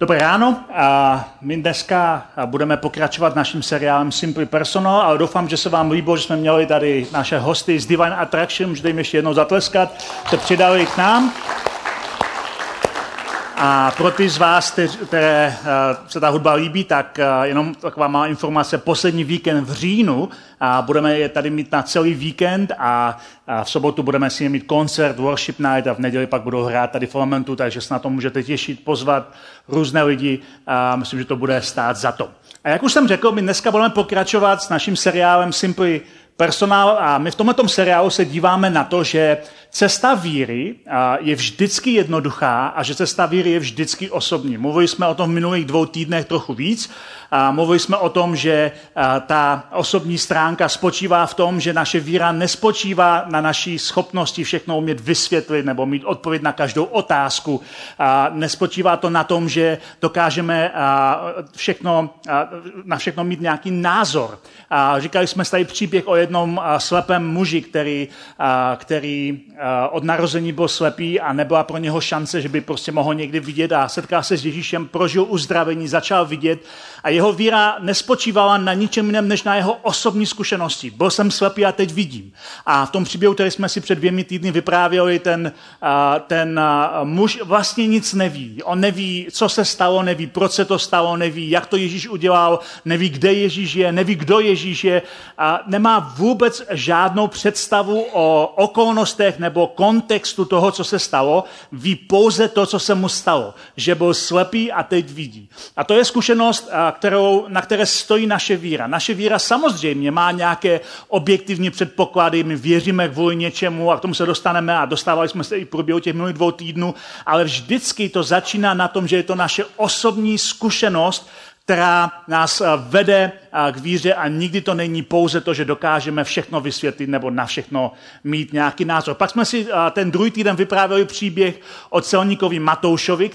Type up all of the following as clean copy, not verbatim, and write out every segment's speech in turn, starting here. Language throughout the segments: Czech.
Dobré ráno, my dneska budeme pokračovat naším seriálem Simply Personal, ale doufám, že se vám líbilo, že jsme měli tady naše hosty z Divine Attraction, můžete jim ještě jednou zatleskat, se přidali k nám. A pro ty z vás, které se ta hudba líbí, tak jenom taková malá informace, poslední víkend v říjnu a budeme je tady mít na celý víkend a v sobotu budeme si mít koncert, worship night a v neděli pak budou hrát tady Flamentu, takže se na to můžete těšit, pozvat různé lidi a myslím, že to bude stát za to. A jak už jsem řekl, my dneska budeme pokračovat s naším seriálem Simply Personal a my v tomto seriálu se díváme na to, že cesta víry je vždycky jednoduchá a že cesta víry je vždycky osobní. Mluvili jsme o tom v minulých 2 týdnech trochu víc. Mluvili jsme o tom, že ta osobní stránka spočívá v tom, že naše víra nespočívá na naší schopnosti všechno umět vysvětlit nebo mít odpověď na každou otázku. Nespočívá to na tom, že dokážeme na všechno mít nějaký názor. Říkali jsme tady příběh o jednom slepém muži, který od narození byl slepý a nebyla pro něho šance, že by prostě mohl někdy vidět a setkal se s Ježíšem, prožil uzdravení, začal vidět a jeho víra nespočívala na ničem jiném, než na jeho osobní zkušenosti. Byl jsem slepý a teď vidím. A v tom příběhu, který jsme si před 2 týdny vyprávěli, ten muž vlastně nic neví. On neví, co se stalo, neví, proč se to stalo, neví, jak to Ježíš udělal, neví, kde Ježíš je, neví, kdo Ježíš je. A nemá vůbec žádnou představu o okolnostech nebo kontextu toho, co se stalo. Ví pouze to, co se mu stalo. Že byl slepý a teď vidí. A to je zkušenost, na které stojí naše víra. Naše víra samozřejmě má nějaké objektivní předpoklady, my věříme kvůli něčemu a k tomu se dostaneme a dostávali jsme se i v průběhu těch minulých 2 týdnů, ale vždycky to začíná na tom, že je to naše osobní zkušenost, která nás vede k víře a nikdy to není pouze to, že dokážeme všechno vysvětlit nebo na všechno mít nějaký názor. Pak jsme si ten 2. týden vyprávěli příběh o celníkovi Matoušovi,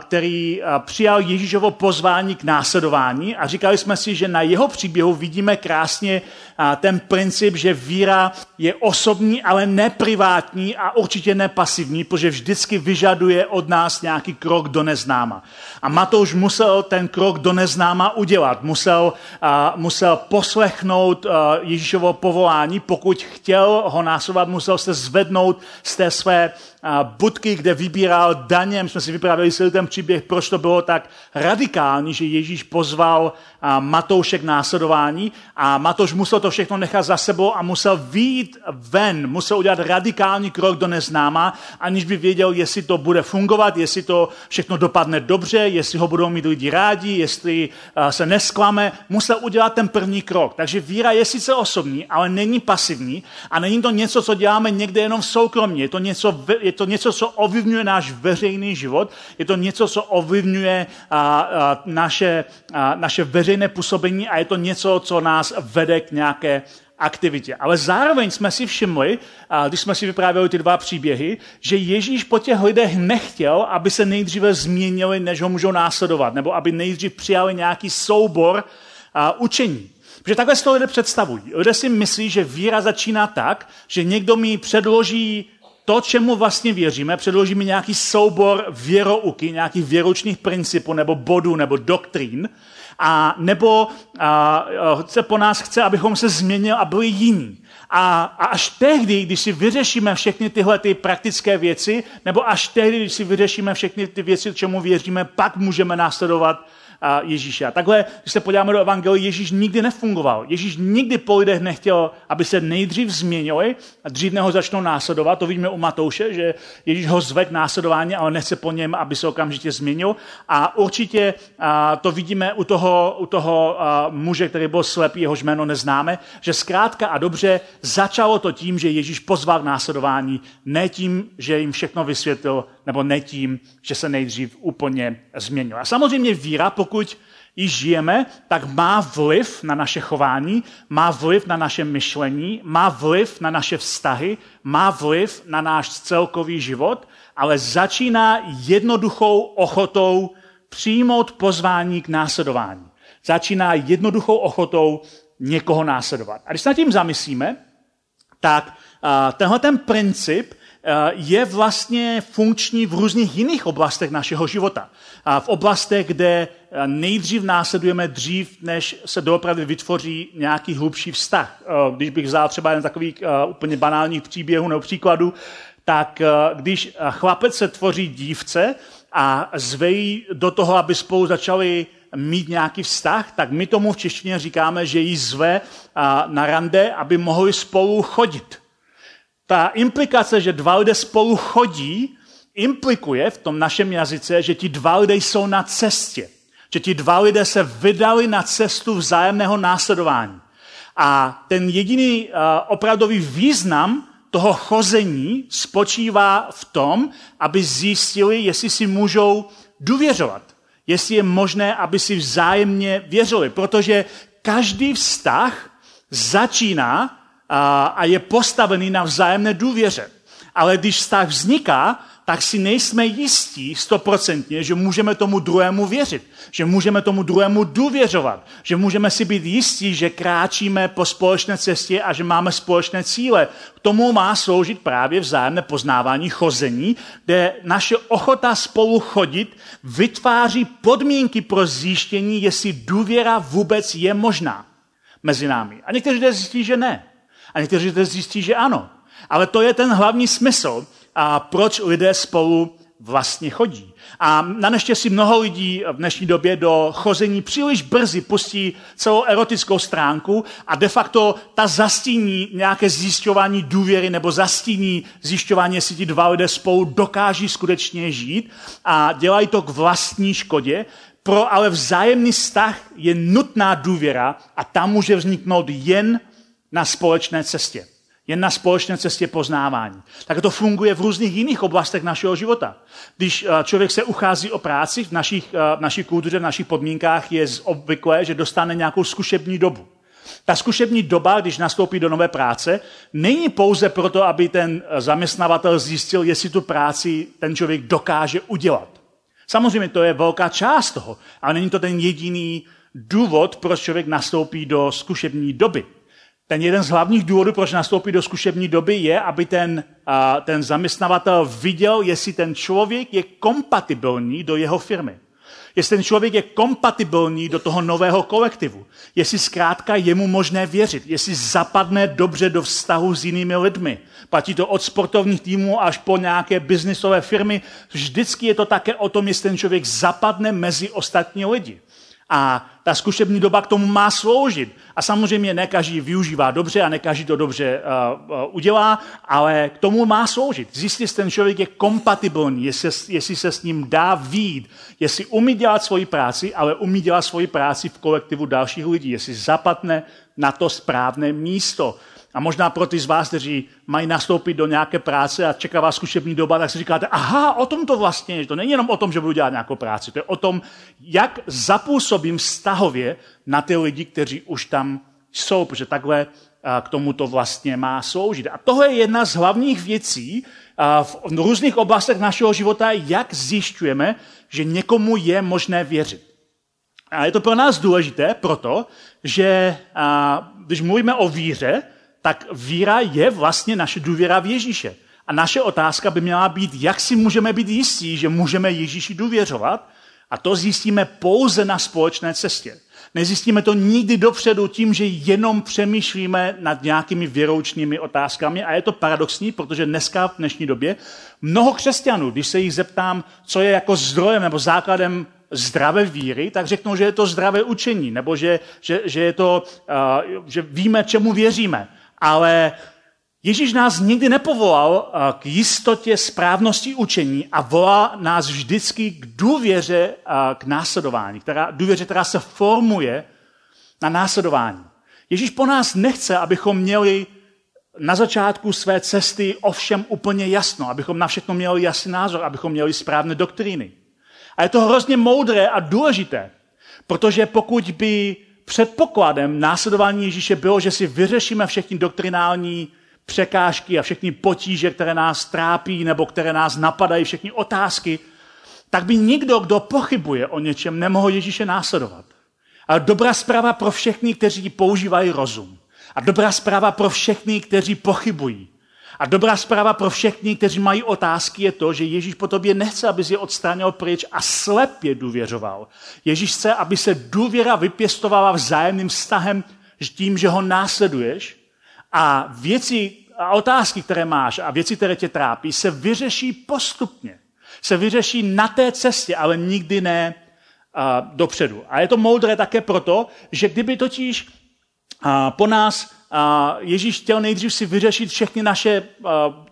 který přijal Ježíšovo pozvání k následování a říkali jsme si, že na jeho příběhu vidíme krásně ten princip, že víra je osobní, ale ne privátní a určitě ne pasivní, protože vždycky vyžaduje od nás nějaký krok do neznáma. A Matouš musel ten krok do neznáma udělat. Musel poslechnout Ježíšovo povolání, pokud chtěl ho následovat, musel se zvednout z té své budky, kde vybíral daně. My jsme si vyprávěli celý ten příběh, proč to bylo tak radikální, že Ježíš pozval Matouše k následování a Matouš musel to všechno nechat za sebou a musel vyjít ven, musel udělat radikální krok do neznáma, aniž by věděl, jestli to bude fungovat, jestli to všechno dopadne dobře, jestli ho budou mít lidi rádi, jestli se nesklame, musel udělat ten první krok. Takže víra je sice osobní, ale není pasivní a není to něco, co děláme někde jenom v soukromí. Je to něco, co ovlivňuje náš veřejný život, je to něco, co ovlivňuje naše veřejné působení a je to něco, co nás vede k nějaké aktivitě. Ale zároveň jsme si všimli, když jsme si vyprávěli ty 2 příběhy, že Ježíš po těch lidech nechtěl, aby se nejdříve změnili, než ho můžou následovat, nebo aby nejdřív přijali nějaký soubor učení. Protože takhle si to lidé představují. Lidé si myslí, že víra začíná tak, že někdo mi předloží to, čemu vlastně věříme, předloží mi nějaký soubor věrouky, nějakých věroučných principů nebo bodů nebo doktrín, nebo po nás chce, abychom se změnili a byli jiní. A až tehdy, když si vyřešíme všechny tyhle ty praktické věci, nebo až tehdy, když si vyřešíme všechny ty věci, čemu věříme, pak můžeme následovat Ježíše. A takhle, když se podíváme do evangelia, Ježíš nikdy nefungoval. Ježíš nikdy po lidech nechtěl, aby se nejdřív změnili a dřív neho začnou následovat. To vidíme u Matouše, že Ježíš ho zve k následování, ale nechce po něm, aby se okamžitě změnil. A určitě to vidíme u toho muže, který byl slepý, jehož jméno neznáme, že zkrátka a dobře začalo to tím, že Ježíš pozval k následování, ne tím, že jim všechno vysvětlil, nebo ne tím, že se nejdřív úplně změnil. A samozřejmě víra, pokud ji žijeme, tak má vliv na naše chování, má vliv na naše myšlení, má vliv na naše vztahy, má vliv na náš celkový život, ale začíná jednoduchou ochotou přijmout pozvání k následování. Začíná jednoduchou ochotou někoho následovat. A když se nad tím zamyslíme, tak tenhle ten princip je vlastně funkční v různých jiných oblastech našeho života. A v oblastech, kde nejdřív následujeme dřív, než se doopravdy vytvoří nějaký hlubší vztah. Když bych vzal třeba jeden takový úplně banálních příběhů nebo příkladů, tak když chlapec se tvoří dívce a zvejí do toho, aby spolu začali mít nějaký vztah, tak my tomu v češtině říkáme, že jí zve na rande, aby mohli spolu chodit. Ta implikace, že dva lidé spolu chodí, implikuje v tom našem jazyce, že ti dva lidé jsou na cestě. Že ti dva lidé se vydali na cestu vzájemného následování. A ten jediný opravdový význam toho chození spočívá v tom, aby zjistili, jestli si můžou důvěřovat. Jestli je možné, aby si vzájemně věřili. Protože každý vztah začíná a je postavený na vzájemné důvěře. Ale když vztah vzniká, tak si nejsme jistí 100%, že můžeme tomu druhému věřit, že můžeme tomu druhému důvěřovat, že můžeme si být jistí, že kráčíme po společné cestě a že máme společné cíle. K tomu má sloužit právě vzájemné poznávání chození, kde naše ochota spolu chodit vytváří podmínky pro zjištění, jestli důvěra vůbec je možná mezi námi. A někteří zjistí, že ne. A někteří zjistí, že ano. Ale to je ten hlavní smysl, a proč lidé spolu vlastně chodí. A naneštěstí mnoho lidí v dnešní době do chození příliš brzy pustí celou erotickou stránku a de facto ta zastíní nějaké zjišťování důvěry nebo zastíní zjišťování, jestli ti dva lidé spolu dokáží skutečně žít a dělají to k vlastní škodě. Pro ale vzájemný vztah je nutná důvěra a ta může vzniknout jen na společné cestě. Jen na společné cestě poznávání. Tak to funguje v různých jiných oblastech našeho života. Když člověk se uchází o práci, v naší kultuře, v našich podmínkách je obvyklé, že dostane nějakou zkušební dobu. Ta zkušební doba, když nastoupí do nové práce, není pouze proto, aby ten zaměstnavatel zjistil, jestli tu práci ten člověk dokáže udělat. Samozřejmě to je velká část toho, ale není to ten jediný důvod, proč člověk nastoupí do zkušební doby. Ten jeden z hlavních důvodů, proč nastoupí do zkušební doby, je, aby ten zaměstnavatel viděl, jestli ten člověk je kompatibilní do jeho firmy. Jestli ten člověk je kompatibilní do toho nového kolektivu. Jestli zkrátka je mu možné věřit. Jestli zapadne dobře do vztahu s jinými lidmi. Platí to od sportovních týmů až po nějaké biznisové firmy. Vždycky je to také o tom, jestli ten člověk zapadne mezi ostatní lidi. A ta zkušební doba k tomu má sloužit. A samozřejmě ne každý využívá dobře a ne každý to dobře udělá, ale k tomu má sloužit. Zjistit, jestli ten člověk je kompatibilní, jestli se s ním dá vyjít, jestli umí dělat svoji práci, ale umí dělat svoji práci v kolektivu dalších lidí, jestli zapadne na to správné místo. A možná pro ty z vás, kteří mají nastoupit do nějaké práce a čeká vás zkušební doba, tak si říkáte, aha, o tom to vlastně je. To není jenom o tom, že budu dělat nějakou práci. To je o tom, jak zapůsobím vztahově na ty lidi, kteří už tam jsou, protože takhle k tomu to vlastně má sloužit. A tohle je jedna z hlavních věcí v různých oblastech našeho života, jak zjišťujeme, že někomu je možné věřit. A je to pro nás důležité, proto, že když mluvíme o víře, tak víra je vlastně naše důvěra v Ježíše. A naše otázka by měla být, jak si můžeme být jistí, že můžeme Ježíši důvěřovat, a to zjistíme pouze na společné cestě. Nezjistíme to nikdy dopředu tím, že jenom přemýšlíme nad nějakými věroučnými otázkami a je to paradoxní, protože dneska v dnešní době mnoho křesťanů, když se jich zeptám, co je jako zdrojem nebo základem zdravé víry, tak řeknou, že je to zdravé učení nebo že víme, čemu věříme. Ale Ježíš nás nikdy nepovolal k jistotě správnosti učení a volá nás vždycky k důvěře k následování, důvěře, která se formuje na následování. Ježíš po nás nechce, abychom měli na začátku své cesty ovšem úplně jasno, abychom na všechno měli jasný názor, abychom měli správné doktríny. A je to hrozně moudré a důležité, protože pokud by předpokladem následování Ježíše bylo, že si vyřešíme všechny doktrinální překážky a všechny potíže, které nás trápí nebo které nás napadají, všechny otázky, tak by nikdo, kdo pochybuje o něčem, nemohl Ježíše následovat. Ale dobrá zpráva pro všechny, kteří používají rozum. A dobrá zpráva pro všechny, kteří pochybují. A dobrá zpráva pro všechny, kteří mají otázky, je to, že Ježíš po tobě nechce, aby si je odstranil pryč a slepě důvěřoval. Ježíš chce, aby se důvěra vypěstovala vzájemným vztahem tím, že ho následuješ a věci a otázky, které máš a věci, které tě trápí, se vyřeší postupně. Se vyřeší na té cestě, ale nikdy ne dopředu. A je to moudré také proto, že kdyby totiž po nás Ježíš chtěl nejdřív si vyřešit všechny naše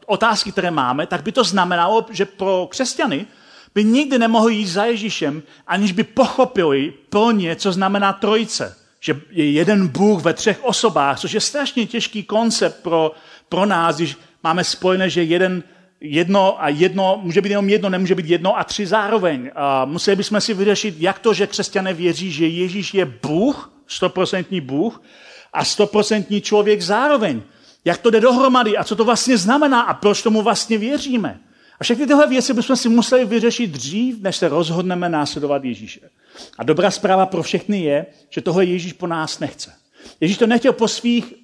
otázky, které máme, tak by to znamenalo, že pro křesťany by nikdy nemohli jít za Ježíšem, aniž by pochopili plně, co znamená trojice. Že je jeden Bůh ve třech osobách, což je strašně těžký koncept pro nás, když máme spojené, že jedno může být jenom jedno, nemůže být jedno a tři zároveň. Museli bychom si vyřešit, jak to, že křesťané věří, že Ježíš je Bůh, 100% Bůh, a 100% člověk zároveň. Jak to jde dohromady a co to vlastně znamená a proč tomu vlastně věříme. A všechny tyhle věci bychom si museli vyřešit dřív, než se rozhodneme následovat Ježíše. A dobrá zpráva pro všechny je, že tohle Ježíš po nás nechce. Ježíš to nechtěl po svých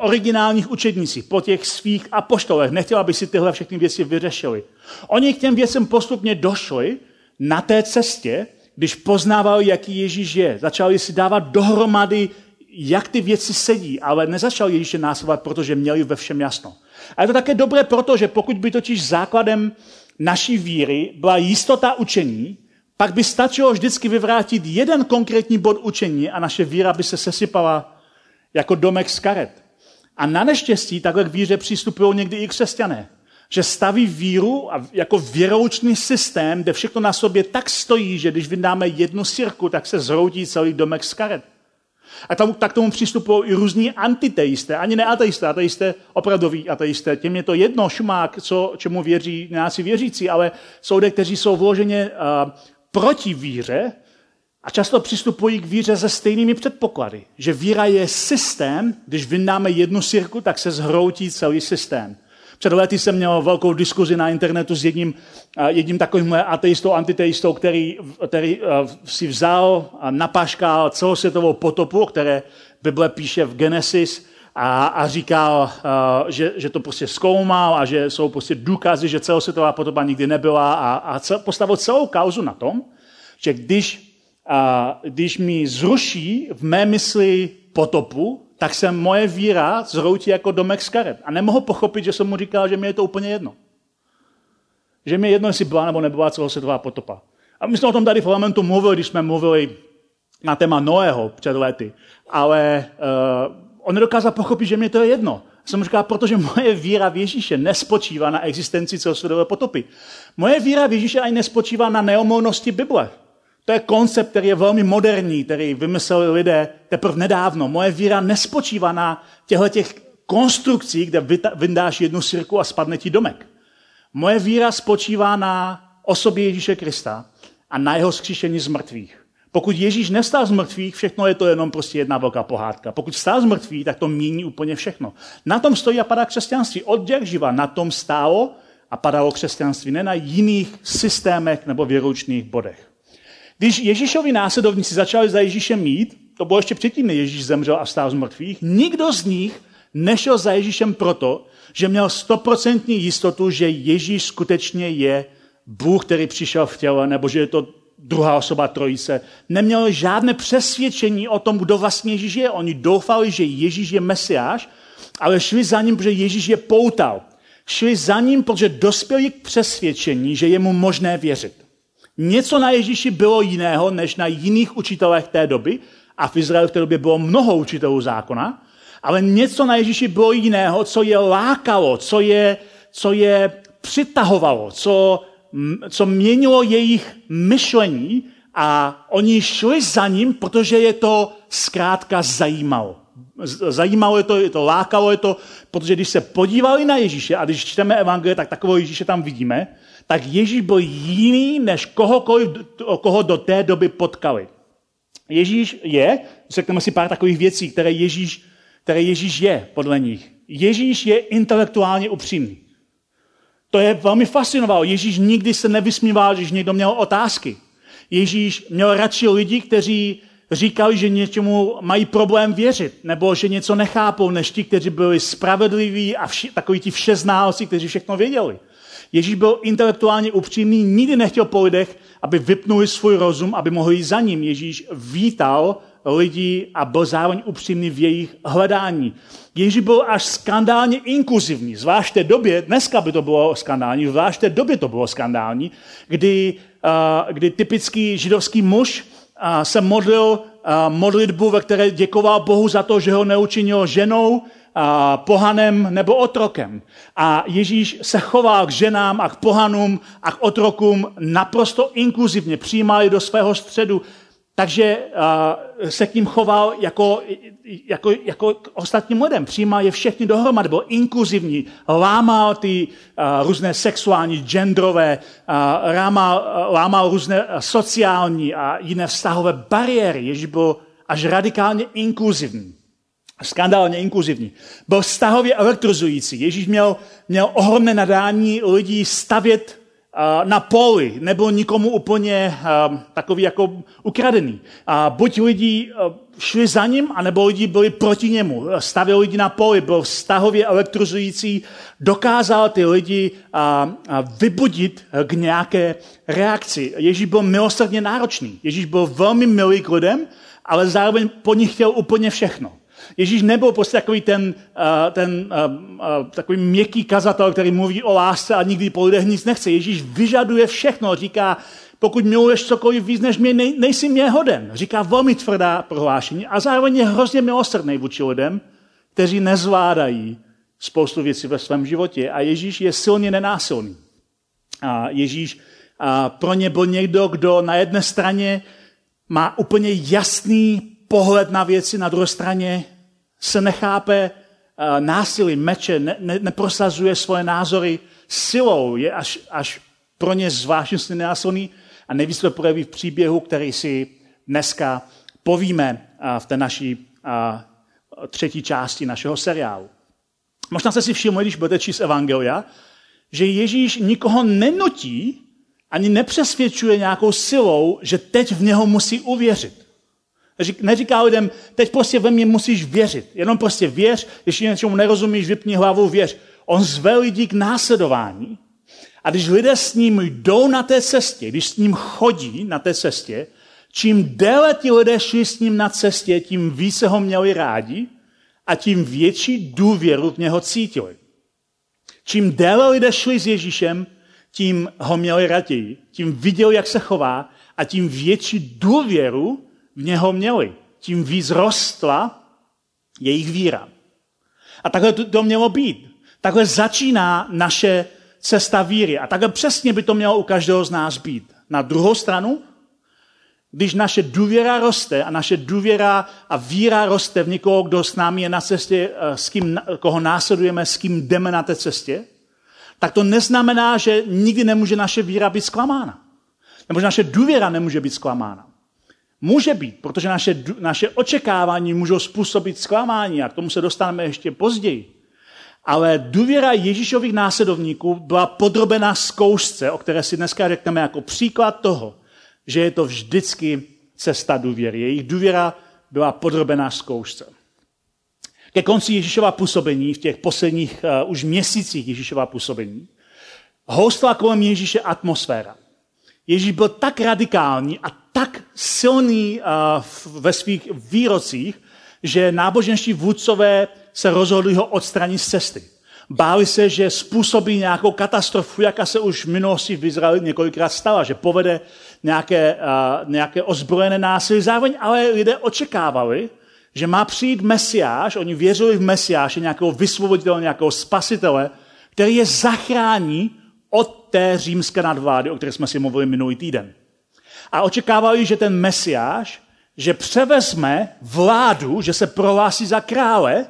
originálních učednících, po těch svých apoštolech. Nechtěl, aby si tyhle všechny věci vyřešili. Oni k těm věcem postupně došli na té cestě, když poznávali, jaký Ježíš je. Začali si dávat dohromady, jak ty věci sedí, ale nezačal Ježíše následovat, protože měli ve všem jasno. A je to také dobré, protože pokud by totiž základem naší víry byla jistota učení, pak by stačilo vždycky vyvrátit jeden konkrétní bod učení a naše víra by se sesypala jako domek z karet. A na neštěstí takhle k víře přistupují někdy i křesťané, že staví víru jako věroučný systém, kde všechno na sobě tak stojí, že když vydáme jednu sirku, tak se zhroutí celý domek z karet. A tak tomu přistupují i různí antiteisté, ani neateisté, ateisté, opravdoví ateisté. Těm je to jedno, šumák, čemu věří nějací věřící, ale jsou lidé, kteří jsou vloženě proti víře a často přistupují k víře se stejnými předpoklady. Že víra je systém, když vyndáme jednu sirku, tak se zhroutí celý systém. Před lety jsem měl velkou diskuzi na internetu s jedním takovýmhle ateistou, antiteistou, který si vzal a napaškal celosvětovou potopu, o které Bible píše v Genesis a říkal, že to prostě zkoumal a že jsou prostě důkazy, že celosvětová potopa nikdy nebyla a postavil celou kauzu na tom, že když mi zruší v mé mysli potopu, tak se moje víra zhroutí jako domek z karet. A nemohu pochopit, že jsem mu říkal, že mi je to úplně jedno. Že mi je jedno, jestli byla nebo nebyla celosvětová potopa. A my jsme o tom tady v Flamentu mluvili, když jsme mluvili na téma Noého před lety. Ale on nedokázal pochopit, že mi to je jedno. A jsem mu říkal, protože moje víra v Ježíše nespočívá na existenci celosvětové potopy. Moje víra v Ježíše ani nespočívá na neomylnosti Bible. To je koncept, který je velmi moderní, který vymysleli lidé teprve nedávno. Moje víra nespočívá na těch konstrukcích, kde vyndáš jednu sirku a spadne ti domek. Moje víra spočívá na osobě Ježíše Krista a na jeho vzkříšení z mrtvých. Pokud Ježíš nevstál z mrtvých, všechno je to jenom prostě jedna velká pohádka. Pokud stál z mrtvých, tak to mění úplně všechno. Na tom stojí a padá křesťanství. Odjakživa na tom stálo a padalo křesťanství, ne na jiných systémech nebo věroučných bodech. Když Ježíšovi následovníci začali za Ježíšem jít, to bylo ještě předtím, než Ježíš zemřel a vstal z mrtvých, nikdo z nich nešel za Ježíšem proto, že měl 100% jistotu, že Ježíš skutečně je Bůh, který přišel v těle, nebo že je to druhá osoba trojice. Neměl žádné přesvědčení o tom, kdo vlastně Ježíš je. Oni doufali, že Ježíš je Mesiáš, ale šli za ním, protože Ježíš je poutal. Šli za ním, protože dospěli k přesvědčení, že je mu možné věřit. Něco na Ježíši bylo jiného, než na jiných učitelech té doby, a v Izraeli v té době bylo mnoho učitelů zákona, ale něco na Ježíši bylo jiného, co je lákalo, co je přitahovalo, co měnilo jejich myšlení a oni šli za ním, protože je to zkrátka zajímalo. Zajímalo je to, lákalo je to, protože když se podívali na Ježíše a když čteme evangelie, tak takového Ježíše tam vidíme, tak Ježíš byl jiný, než kohokoliv, koho do té doby potkali. Ježíš je, řekneme si pár takových věcí, které Ježíš je podle nich. Ježíš je intelektuálně upřímný. To je velmi fascinovalo. Ježíš nikdy se nevysmíval, když někdo měl otázky. Ježíš měl radši lidi, kteří říkali, že něčemu mají problém věřit, nebo že něco nechápou, než ti, kteří byli spravedliví a takoví ti všeználci, kteří všechno věděli. Ježíš byl intelektuálně upřímný, nikdy nechtěl po lidech, aby vypnuli svůj rozum, aby mohli jít za ním. Ježíš vítal lidí a byl zároveň upřímný v jejich hledání. Ježíš byl až skandálně inkluzivní, zvlášť v té době, dneska by to bylo skandální, zvlášť v té době to bylo skandální, kdy typický židovský muž se modlil modlitbu, ve které děkoval Bohu za to, že ho neučinil ženou, pohanem nebo otrokem. A Ježíš se choval k ženám a k pohanům a k otrokům naprosto inkluzivně, přijímal je do svého středu, takže se k ním choval jako k ostatním lidem. Přijímal je všechny dohromady, byl inkluzivní, lámal ty různé sexuální, genderové, lámal různé sociální a jiné vztahové bariéry. Ježíš byl až radikálně inkluzivní. Skandálně inkluzivní. Byl vztahově elektrizující. Ježíš měl ohromné nadání lidí stavět na poli, nebyl nikomu úplně takový jako ukradený. Buď lidi šli za ním, anebo lidi byli proti němu. Stavěl lidi na poli, byl vztahově elektrizující, dokázal ty lidi vybudit k nějaké reakci. Ježíš byl milosrdně náročný. Ježíš byl velmi milý k lidem, ale zároveň po nich chtěl úplně všechno. Ježíš nebyl prostě takový takový měkký kazatel, který mluví o lásce a nikdy po lidech nic nechce. Ježíš vyžaduje všechno, říká, pokud miluješ cokoliv víc než mě, nejsi mě hoden. Říká velmi tvrdá prohlášení a zároveň je hrozně milosrdný vůči lidem, kteří nezvládají spoustu věcí ve svém životě. A Ježíš je silně nenásilný. A Ježíš pro ně byl někdo, kdo na jedné straně má úplně jasný pohled na věci, na druhé straně se nechápe násilí, meče, neprosazuje svoje názory silou, je až pro ně zvláštně násilný a nejvíc to projeví v příběhu, který si dneska povíme v té naší třetí části našeho seriálu. Možná jste si všimli, když budete číst Evangelia, že Ježíš nikoho nenutí ani nepřesvědčuje nějakou silou, že teď v něho musí uvěřit. Neříká lidem, teď prostě ve mně musíš věřit. Jenom prostě věř, když něčemu nerozumíš, vypni hlavu, věř. On zve lidi k následování a když lidé s ním jdou na té cestě, když s ním chodí na té cestě, čím déle ti lidé šli s ním na cestě, tím více ho měli rádi a tím větší důvěru v něho cítili. Čím déle lidé šli s Ježíšem, tím ho měli raději, tím viděli, jak se chová a tím větší důvěru v něho měli. Tím víc rostla jejich víra. A takhle to mělo být. Takhle začíná naše cesta víry. A takhle přesně by to mělo u každého z nás být. Na druhou stranu, když naše důvěra roste a naše důvěra a víra roste v někoho, kdo s námi je na cestě, koho následujeme, s kým jdeme na té cestě, tak to neznamená, že nikdy nemůže naše víra být zklamána. Nebo že naše důvěra nemůže být zklamána. Může být, protože naše očekávání můžou způsobit zklamání a k tomu se dostaneme ještě později. Ale důvěra Ježíšových následovníků byla podrobena zkoušce, o které si dneska řekneme jako příklad toho, že je to vždycky cesta důvěry. Jejich důvěra byla podrobena zkoušce. Ke konci Ježíšova působení, v těch posledních už měsících Ježíšova působení, houstla kolem Ježíše atmosféra. Ježíš byl tak radikální a tak silný ve svých výrocích, že náboženští vůdcové se rozhodli ho odstranit z cesty. Báli se, že způsobí nějakou katastrofu, jaká se už v minulosti v Izraeli několikrát stala, že povede nějaké ozbrojené násilí. Zároveň ale lidé očekávali, že má přijít Mesiáš, oni věřili v Mesiáše, nějakého vysvoboditele, nějakého spasitele, který je zachrání od té římské nadvlády, o které jsme si mluvili minulý týden. A očekávali, že ten Mesiáš, že převezme vládu, že se prohlásí za krále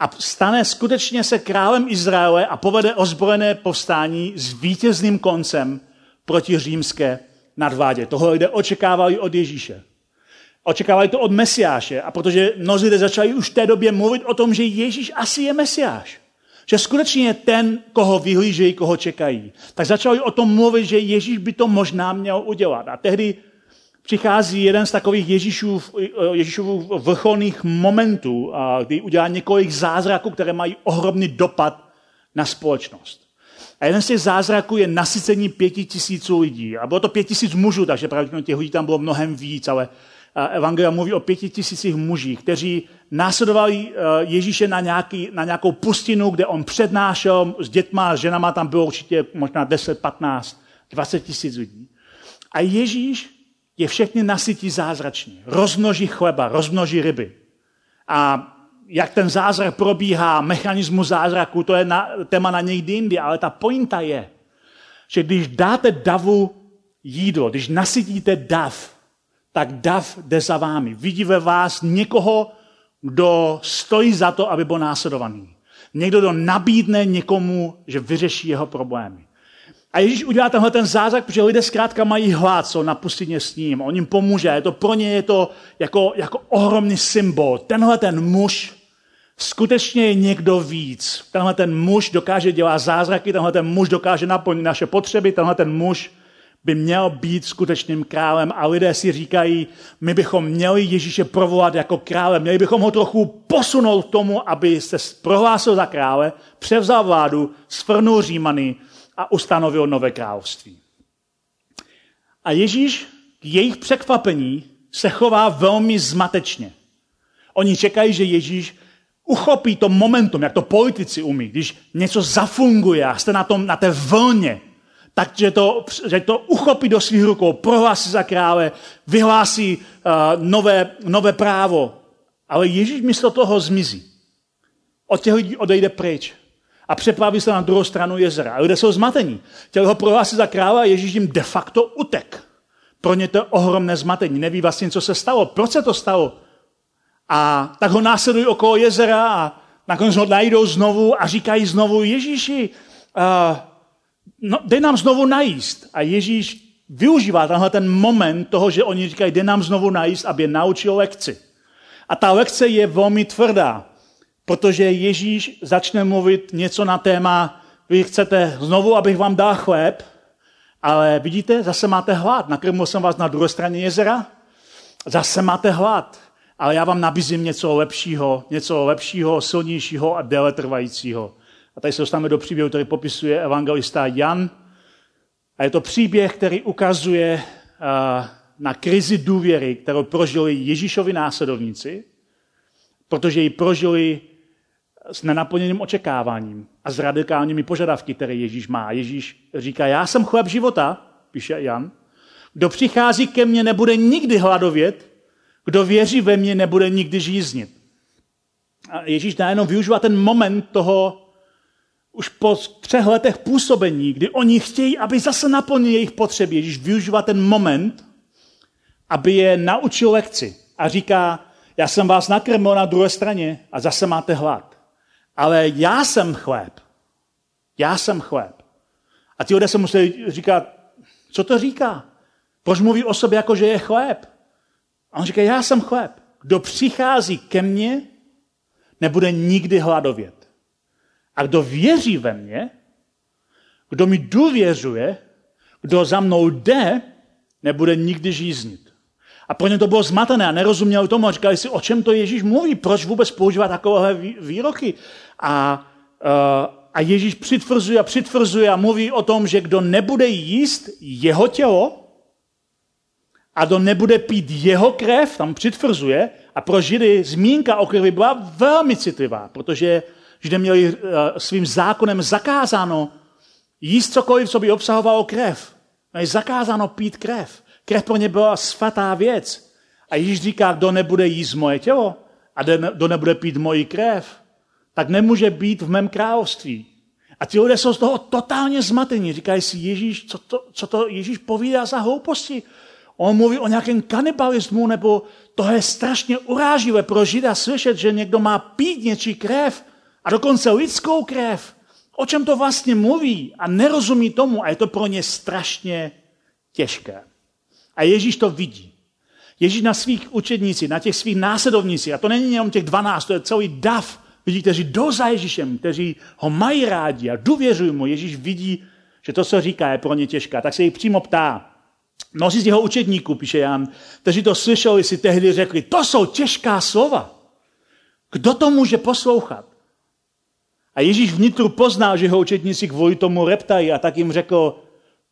a stane skutečně se králem Izraele a povede ozbrojené povstání s vítězným koncem proti římské nadvládě. Tohle lidé očekávali od Ježíše. Očekávali to od Mesiáše a protože mnozí lidé začali už v té době mluvit o tom, že Ježíš asi je Mesiáš. Že skutečně je ten, koho vyhlížejí, koho čekají. Tak začali o tom mluvit, že Ježíš by to možná měl udělat. A tehdy přichází jeden z takových Ježíšův vrcholných momentů, kdy udělá několik zázraků, které mají ohromný dopad na společnost. A jeden z těch zázraků je nasycení 5000 lidí. A bylo to 5000 mužů, takže pravděpodobně těch lidí tam bylo mnohem víc, ale Evangelia mluví o 5000 mužích, kteří následovali Ježíše na nějakou pustinu, kde on přednášel s dětma, s ženama, tam bylo určitě možná 10, 15, 20 000 lidí. A Ježíš je všechny nasytí zázračně. Rozmnoží chleba, rozmnoží ryby. A jak ten zázrak probíhá, mechanismus zázraku, to je téma na někdy jindy, ale ta pointa je, že když dáte davu jídlo, když nasytíte dav, tak dav jde za vámi. Vidí ve vás někoho, kdo stojí za to, aby byl následovaný. Někdo, kdo nabídne někomu, že vyřeší jeho problémy. A Ježíš udělá tenhle ten zázrak, protože lidé zkrátka mají hlad, jsou na pustině s ním, on jim pomůže, to pro ně je to jako ohromný symbol. Tenhle ten muž skutečně je někdo víc. Tenhle ten muž dokáže dělat zázraky, tenhle ten muž dokáže naplnit naše potřeby, tenhle ten muž by měl být skutečným králem a lidé si říkají, my bychom měli Ježíše provolat jako krále, měli bychom ho trochu posunout k tomu, aby se prohlásil za krále, převzal vládu, svrhnul Římany a ustanovil nové království. A Ježíš k jejich překvapení se chová velmi zmatečně. Oni čekají, že Ježíš uchopí to momentum, jak to politici umí, když něco zafunguje a jste na té vlně, takže to uchopí do svých rukou, prohlásí za krále, vyhlásí nové právo. Ale Ježíš místo toho zmizí. Od těch lidí odejde pryč a přeplaví se na druhou stranu jezera. A lidé jsou zmatení. Chtěli ho prohlásit za krále a Ježíš jim de facto utek. Pro ně to je ohromné zmatení. Neví vlastně, co se stalo, proč se to stalo. A tak ho následují okolo jezera a nakonec ho najdou znovu a říkají znovu, Ježíši, dej nám znovu najíst. A Ježíš využívá tenhle ten moment toho, že oni říkají, dej nám znovu najíst, aby je naučil lekci. A ta lekce je velmi tvrdá, protože Ježíš začne mluvit něco na téma, vy chcete znovu, abych vám dal chléb, ale vidíte, zase máte hlad. Nakrmil jsem vás na druhé straně jezera, zase máte hlad, ale já vám nabízím něco lepšího, silnějšího a déle trvajícího. A tady se dostáváme do příběhu, který popisuje evangelista Jan. A je to příběh, který ukazuje na krizi důvěry, kterou prožili Ježíšovi následovníci, protože ji prožili s nenaplněným očekáváním a s radikálními požadavky, které Ježíš má. Ježíš říká, já jsem chléb života, píše Jan, kdo přichází ke mně, nebude nikdy hladovět, kdo věří ve mě, nebude nikdy žíznit. A Ježíš najednou využívá ten moment toho, už po 3 letech působení, kdy oni chtějí, aby zase naplnili jejich potřeby. Ježíš využívá ten moment, aby je naučil lekci. A říká, já jsem vás nakrmil na druhé straně a zase máte hlad. Ale já jsem chléb. Já jsem chléb. A ti lidé se museli říkat, co to říká? Proč mluví o sobě jako, že je chléb? A on říká, já jsem chléb. Kdo přichází ke mně, nebude nikdy hladovět. A kdo věří ve mě, kdo mi důvěřuje, kdo za mnou jde, nebude nikdy žíznit. A pro ně to bylo zmatené a nerozuměli tomu. A říkali si, o čem to Ježíš mluví, proč vůbec používá takové výroky. A Ježíš přitvrzuje a mluví o tom, že kdo nebude jíst jeho tělo a kdo nebude pít jeho krev, tam přitvrzuje. A pro Židy zmínka o krvi byla velmi citlivá, protože Židé měli svým zákonem zakázáno jíst cokoliv, co by obsahovalo krev. Měli zakázáno pít krev. Krev pro ně byla svatá věc. A Ježíš říká, kdo nebude jíst moje tělo a kdo nebude pít moji krev, tak nemůže být v mém království. A ti lidé jsou z toho totálně zmatení. Říkají si, Ježíš, co to Ježíš povídá za hlouposti? On mluví o nějakém kanibalismu, nebo to je strašně uráživé pro Žida slyšet, že někdo má pít něčí krev, a dokonce lidskou krev, o čem to vlastně mluví a nerozumí tomu a je to pro ně strašně těžké. A Ježíš to vidí. Ježíš na svých učednících, na těch svých následovnících, a to není jenom těch 12, to je celý dav lidí, kteří jdou za Ježíšem, kteří ho mají rádi a důvěřují mu. Ježíš vidí, že to, co říká, je pro ně těžké. Tak se jich přímo ptá, Mnozí z jeho učedníků, píše Jan, kteří to slyšeli, si tehdy řekli, to jsou těžká slova. Kdo to může poslouchat? A Ježíš vnitru poznal, že jeho učedníci kvůli tomu reptají a tak jim řekl,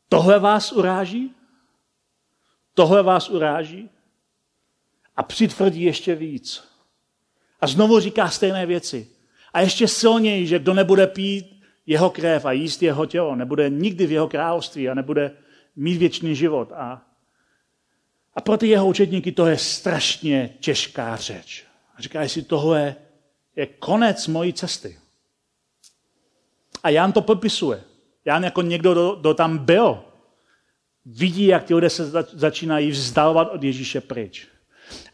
tohle vás uráží? Tohle vás uráží? A přitvrdí ještě víc. A znovu říká stejné věci. A ještě silněji, že kdo nebude pít jeho krev a jíst jeho tělo, nebude nikdy v jeho království a nebude mít věčný život. A pro ty jeho učedníky to je strašně těžká řeč. A říká si, tohle je konec mojí cesty. A Jan to popisuje. Jan jako někdo, kdo tam byl, vidí, jak ti lidé se začínají vzdalovat od Ježíše pryč.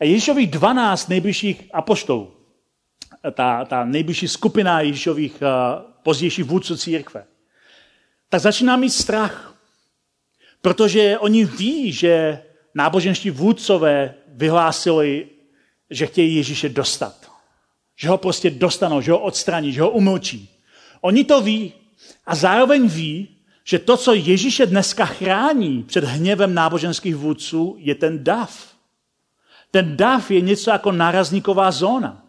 A Ježíšových 12 nejbližších apoštolů, ta nejbližší skupina Ježíšových pozdějších vůdců církve, tak začíná mít strach, protože oni ví, že náboženští vůdcové vyhlásili, že chtějí Ježíše dostat. Že ho prostě dostanou, že ho odstraní, že ho umlčí. Oni to ví a zároveň ví, že to, co Ježíše dneska chrání před hněvem náboženských vůdců, je ten dav. Ten dav je něco jako nárazníková zóna.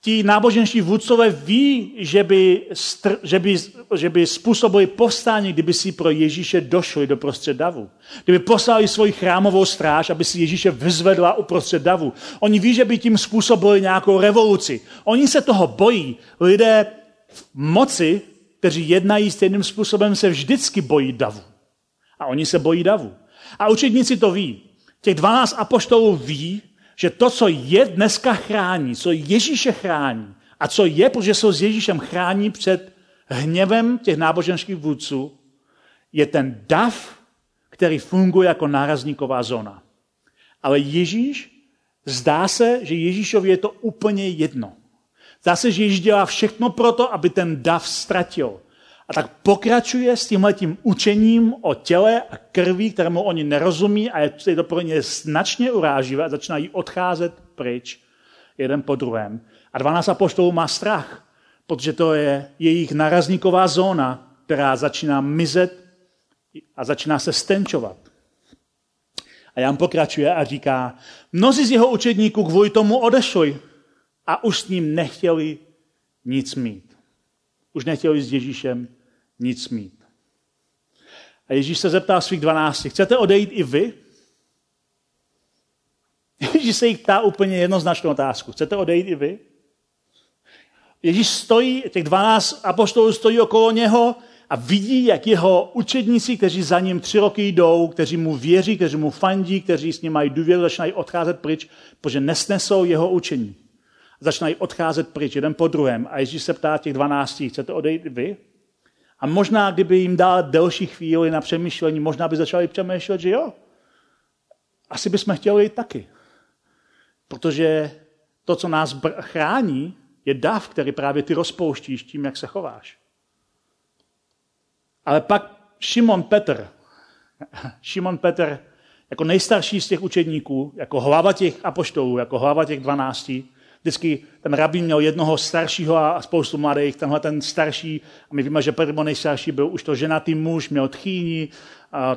Ti náboženští vůdcové ví, že by způsobili povstání, kdyby si pro Ježíše došli do prostřed davu. Kdyby poslali svoji chrámovou stráž, aby si Ježíše vyzvedla uprostřed davu. Oni ví, že by tím způsobili nějakou revoluci. Oni se toho bojí. Lidé v moci, kteří jednají stejným způsobem, se vždycky bojí davu. A oni se bojí davu. A učedníci to ví. Těch 12 apoštolů ví, že to, co je dneska chrání, co Ježíše chrání a co je, protože jsou s Ježíšem chrání před hněvem těch náboženských vůdců, je ten dav, který funguje jako nárazníková zóna. Ale Ježíš, zdá se, že Ježíšovi je to úplně jedno. Zdá se, že Ježíš dělá všechno proto, aby ten dav ztratil. A tak pokračuje s tímhletím učením o těle a krvi, kterému oni nerozumí a je to pro ně značně uráživé a začínají odcházet pryč jeden po druhém. A 12 apoštolů má strach, protože to je jejich narazníková zóna, která začíná mizet a začíná se stenčovat. A Jan pokračuje a říká, mnozí z jeho učedníků kvůli tomu odešli a už s ním nechtěli nic mít. Už nechtěli s Ježíšem nic mít. A Ježíš se zeptá svých 12, chcete odejít i vy? Ježíš se jich ptá úplně jednoznačnou otázku. Chcete odejít i vy? Ježíš stojí, těch 12 apoštolů stojí okolo něho a vidí, jak jeho učedníci, kteří za ním 3 roky jdou, kteří mu věří, kteří mu fandí, kteří s ním mají důvěru, začínají odcházet pryč, protože nesnesou jeho učení. Začínají odcházet pryč jeden po druhém. A Ježíš se ptá těch 12, chcete odejít vy? A možná, kdyby jim dal delší chvíli na přemýšlení, možná by začali přemýšlet, že jo, asi bychom chtěli jít taky. Protože to, co nás chrání, je dav, který právě ty rozpouštíš tím, jak se chováš. Ale pak Šimon Petr, jako nejstarší z těch učedníků, jako hlava těch apoštolů, jako hlava těch 12, vždycky ten rabín měl jednoho staršího a spoustu mladých, tenhle ten starší, a my víme, že Petr byl nejstarší, byl už to ženatý muž, měl tchýni,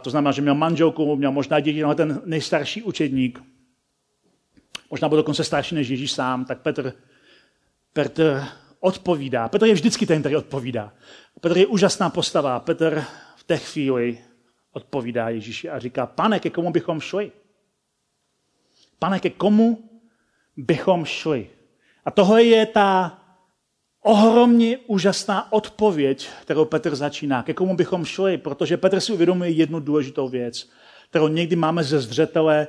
to znamená, že měl manželku, měl možná děti, tenhle ten nejstarší učedník. Možná byl dokonce starší než Ježíš sám, tak Petr odpovídá. Petr je vždycky ten, který odpovídá. Petr je úžasná postava. Petr v té chvíli odpovídá Ježíši a říká, pane, ke komu bychom šli? Pane, ke komu bychom šli? A tohle je ta ohromně úžasná odpověď, kterou Petr začíná. Ke komu bychom šli? Protože Petr si uvědomuje jednu důležitou věc, kterou někdy máme ze zřetele,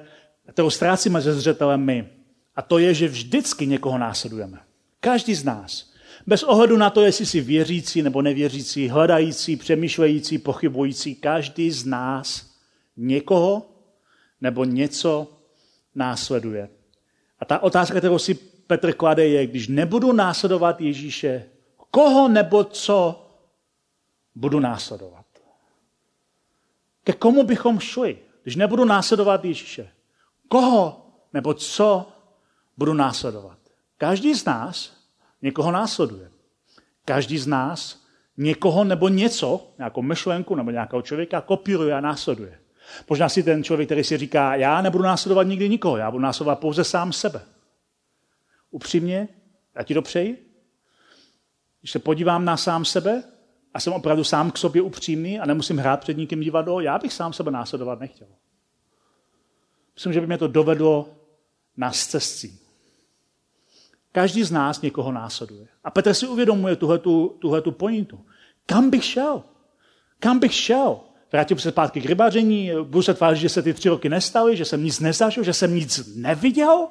kterou ztrácíme ze zřetele my. A to je, že vždycky někoho následujeme. Každý z nás. Bez ohledu na to, jestli si věřící nebo nevěřící, hledající, přemýšlející, pochybující, každý z nás někoho nebo něco následuje. A ta otázka, kterou si Petr klade, je, když nebudu následovat Ježíše, koho nebo co budu následovat? Ke komu bychom šli, když nebudu následovat Ježíše? Koho nebo co budu následovat? Každý z nás někoho následuje. Každý z nás někoho nebo něco, nějakou myšlenku nebo nějakého člověka kopíruje a následuje. Možná si ten člověk, který si říká, já nebudu následovat nikdy nikoho, já budu následovat pouze sám sebe. Upřímně, já ti to přeji. Když se podívám na sám sebe a jsem opravdu sám k sobě upřímný a nemusím hrát před nikým divadlo, já bych sám sebe následovat nechtěl. Myslím, že by mě to dovedlo na scestí. Každý z nás někoho následuje. A Petr si uvědomuje tuhletu pointu. Kam bych šel? Kam bych šel? Vrátil se zpátky k rybaření, budu se tvářit, že se ty 3 roky nestaly, že jsem nic nezažil, že jsem nic neviděl,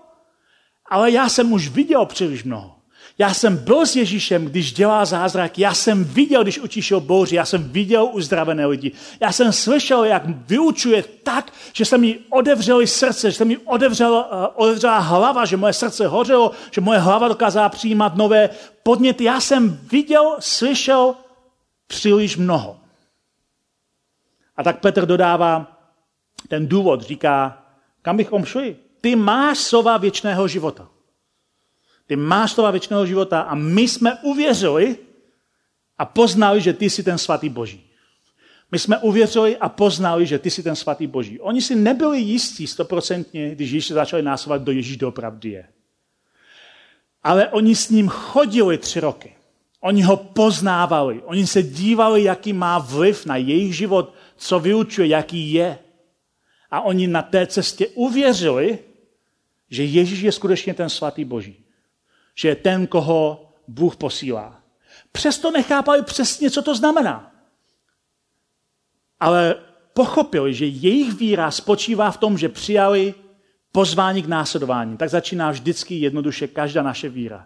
ale já jsem už viděl příliš mnoho. Já jsem byl s Ježíšem, když dělá zázrak, já jsem viděl, když utíšil bouři, já jsem viděl uzdravené lidi, já jsem slyšel, jak vyučuje tak, že se mi otevřelo srdce, že se mi otevřela hlava, že moje srdce hořelo, že moje hlava dokázala přijímat nové podněty. Já jsem viděl, slyšel příliš mnoho. A tak Petr dodává ten důvod, říká, kam bychom šli? Ty máš slova věčného života. Ty máš slova věčného života a my jsme uvěřili a poznali, že ty jsi ten svatý Boží. My jsme uvěřili a poznali, že ty jsi ten svatý Boží. Oni si nebyli jistí 100%, když Ježíše začali následovat, do Ježíš doopravdy je. Ale oni s ním chodili 3 roky. Oni ho poznávali. Oni se dívali, jaký má vliv na jejich život, co vyučuje, jaký je. A oni na té cestě uvěřili, že Ježíš je skutečně ten svatý Boží. Že je ten, koho Bůh posílá. Přesto nechápali přesně, co to znamená. Ale pochopili, že jejich víra spočívá v tom, že přijali pozvání k následování. Tak začíná vždycky jednoduše každá naše víra.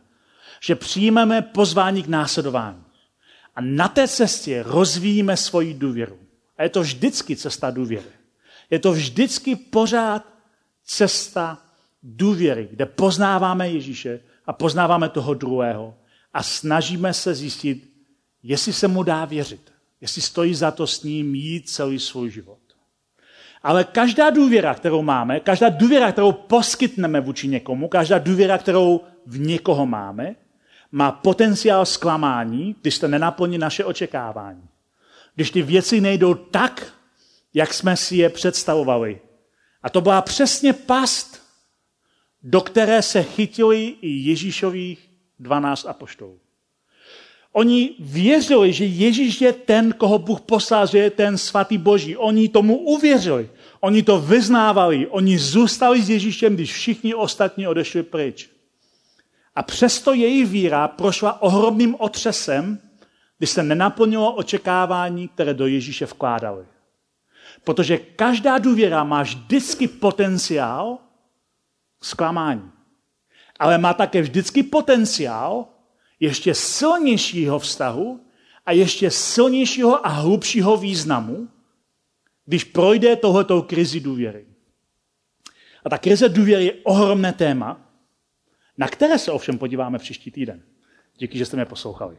Že přijmeme pozvání k následování. A na té cestě rozvíjíme svoji důvěru. A je to vždycky cesta důvěry. Je to vždycky pořád cesta důvěry, kde poznáváme Ježíše a poznáváme toho druhého a snažíme se zjistit, jestli se mu dá věřit, jestli stojí za to s ním jít celý svůj život. Ale každá důvěra, kterou máme, každá důvěra, kterou poskytneme vůči někomu, každá důvěra, kterou v někoho máme, má potenciál zklamání, když to nenaplní naše očekávání. Když ty věci nejdou tak, jak jsme si je představovali. A to byla přesně past, do které se chytili i Ježíšových 12 apoštolů. Oni věřili, že Ježíš je ten, koho Bůh poslal, že je ten svatý Boží. Oni tomu uvěřili, oni to vyznávali, oni zůstali s Ježíšem, když všichni ostatní odešli pryč. A přesto její víra prošla ohromným otřesem, když se nenaplnilo očekávání, které do Ježíše vkládali. Protože každá důvěra má vždycky potenciál zklamání. Ale má také vždycky potenciál ještě silnějšího vztahu a ještě silnějšího a hlubšího významu, když projde tohletou krizi důvěry. A ta krize důvěry je ohromné téma, na které se ovšem podíváme příští týden. Díky, že jste mě poslouchali.